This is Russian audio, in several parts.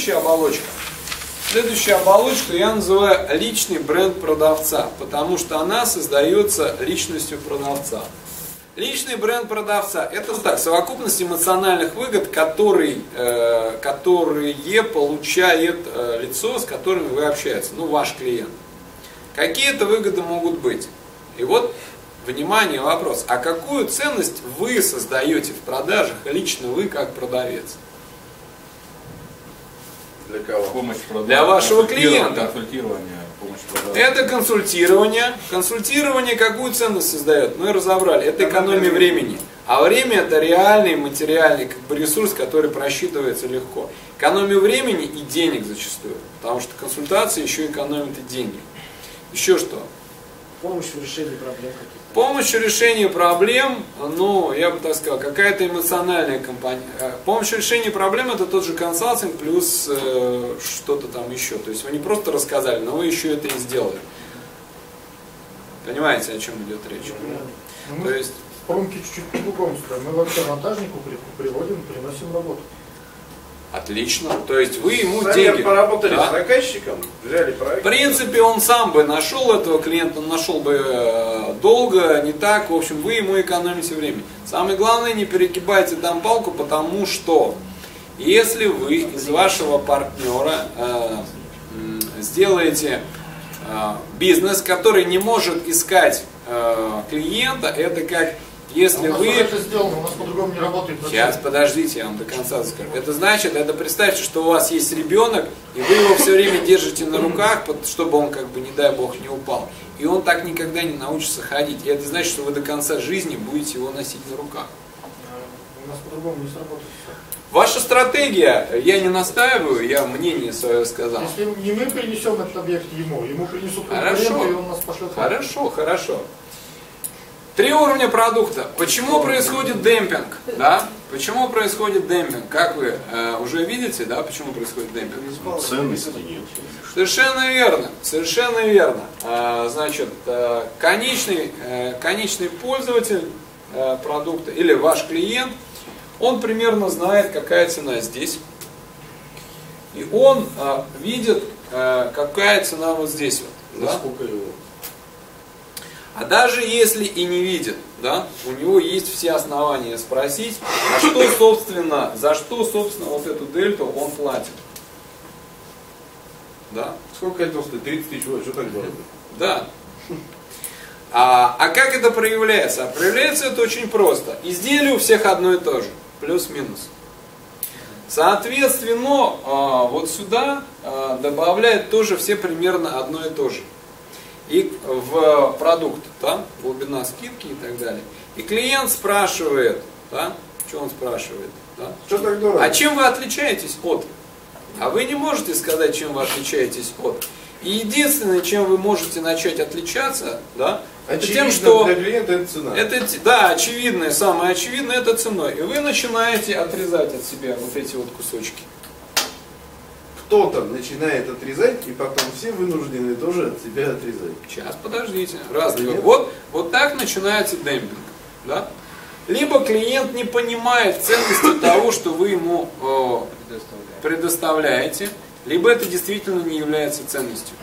следующая оболочка. Следующую оболочку я называю личный бренд продавца, потому что она создается личностью продавца. Личный бренд продавца – это так, совокупность эмоциональных выгод, которые получает лицо, с которым вы общаетесь, ну, ваш клиент. Какие это выгоды могут быть? И вот, внимание, вопрос. А какую ценность вы создаете в продажах, лично вы, как продавец? Для кого? Помощь продавца. Для вашего клиента. Консультирование. Это консультирование какую ценность создает, мы разобрали, это экономия времени, а время это реальный материальный как бы ресурс, который просчитывается легко, экономия времени и денег зачастую, потому что консультации еще экономят и деньги, еще что? Помощь в решении проблем каких-то. Помощь в решении проблем, ну, я бы так сказал, какая-то эмоциональная компания. Помощь в решении проблем – это тот же консалтинг плюс что-то там еще. То есть вы не просто рассказали, но вы еще это и сделали. Понимаете, о чем идет речь? Да. То есть... Поломки чуть-чуть по-другому строим. Мы вообще монтажнику приводим, приносим работу. Отлично. То есть вы ему сами деньги. Поработали, да? С заказчиком, взяли проект. В принципе, он сам бы нашел этого клиента, он нашел бы долго, не так. В общем, вы ему экономите время. Самое главное, не перегибайте там палку, потому что если вы из вашего партнера сделаете бизнес, который не может искать клиента, это как... Если вы... это сделано, у нас по-другому не работает. Сейчас, подождите, я вам до конца скажу. Это значит, это представьте, что у вас есть ребенок, и вы его все время держите на руках, чтобы он, как бы, не дай бог, не упал. И он так никогда не научится ходить. И это значит, что вы до конца жизни будете его носить на руках. У нас по-другому не сработает. Ваша стратегия, я не настаиваю, я мнение свое сказал. Если не мы принесем этот объект ему принесут клиента, и он нас пошлет. Хорошо. 3 уровня продукта. Почему происходит демпинг? Да? Почему происходит демпинг? Как вы уже видите, да, почему происходит демпинг? Ценности нет. Совершенно верно. Значит, конечный пользователь продукта или ваш клиент, он примерно знает, какая цена здесь. И он видит, какая цена вот здесь. Вот, да? Сколько его? А даже если и не видит, да, у него есть все основания спросить, за что, собственно, вот эту дельту он платит. Да? Сколько это стоит? 30 тысяч, что так дорого? Да. А как это проявляется? Проявляется это очень просто. Изделие у всех одно и то же, плюс-минус. Соответственно, вот сюда добавляют тоже все примерно одно и то же. И в продукт, да, глубина скидки и так далее. И клиент спрашивает, да, что он спрашивает? Да, что так дорого? А чем вы отличаетесь от? А вы не можете сказать, чем вы отличаетесь от. И единственное, чем вы можете начать отличаться, да, это тем, что... для клиента это цена. Это, да, очевидное, самое очевидное, это ценой. И вы начинаете отрезать от себя вот эти вот кусочки. Кто-то начинает отрезать, и потом все вынуждены тоже от себя отрезать. Сейчас, подождите. Раз, два. Вот так начинается демпинг. Да? Либо клиент не понимает ценности того, что вы ему предоставляете, либо это действительно не является ценностью.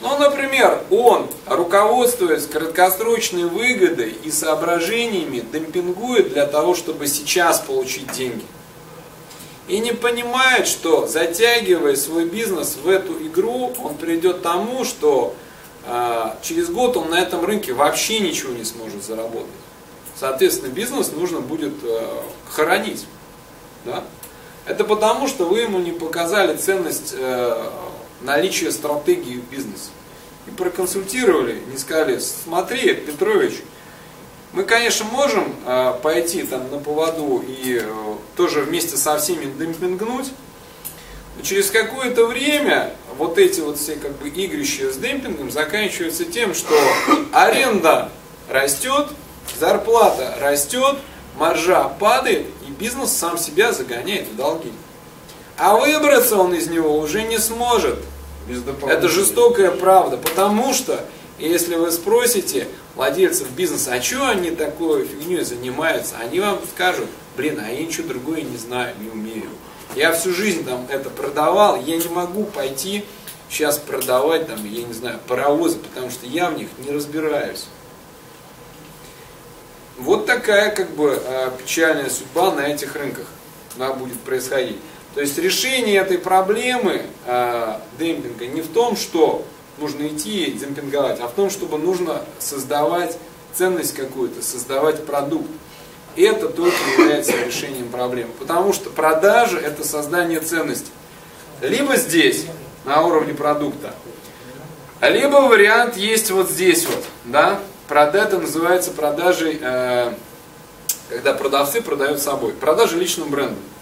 Ну, например, он, руководствуясь краткосрочной выгодой и соображениями, демпингует для того, чтобы сейчас получить деньги. И не понимает, что, затягивая свой бизнес в эту игру, он придет к тому, что через год он на этом рынке вообще ничего не сможет заработать. Соответственно, бизнес нужно будет хоронить. Да? Это потому, что вы ему не показали ценность наличия стратегии в бизнесе. И проконсультировали, не сказали: смотри, Петрович, мы, конечно, можем пойти там на поводу и тоже вместе со всеми демпингнуть, но через какое-то время вот эти вот все как бы игрища с демпингом заканчиваются тем, что аренда растет, зарплата растет, маржа падает, и бизнес сам себя загоняет в долги. А выбраться он из него уже не сможет. Это жестокая правда, потому что... Если вы спросите владельцев бизнеса, а что они такой фигней занимаются, они вам скажут: блин, а я ничего другое не знаю, не умею. Я всю жизнь там это продавал, я не могу пойти сейчас продавать там, я не знаю, паровозы, потому что я в них не разбираюсь. Вот такая как бы печальная судьба на этих рынках она будет происходить. То есть решение этой проблемы демпинга не в том, что нужно идти и демпинговать, а в том, чтобы нужно создавать ценность какую-то, создавать продукт. Это только является решением проблемы, потому что продажа – это создание ценности. Либо здесь, на уровне продукта, либо вариант есть вот здесь вот, да? Это называется продажей, когда продавцы продают собой, продажа личным брендом.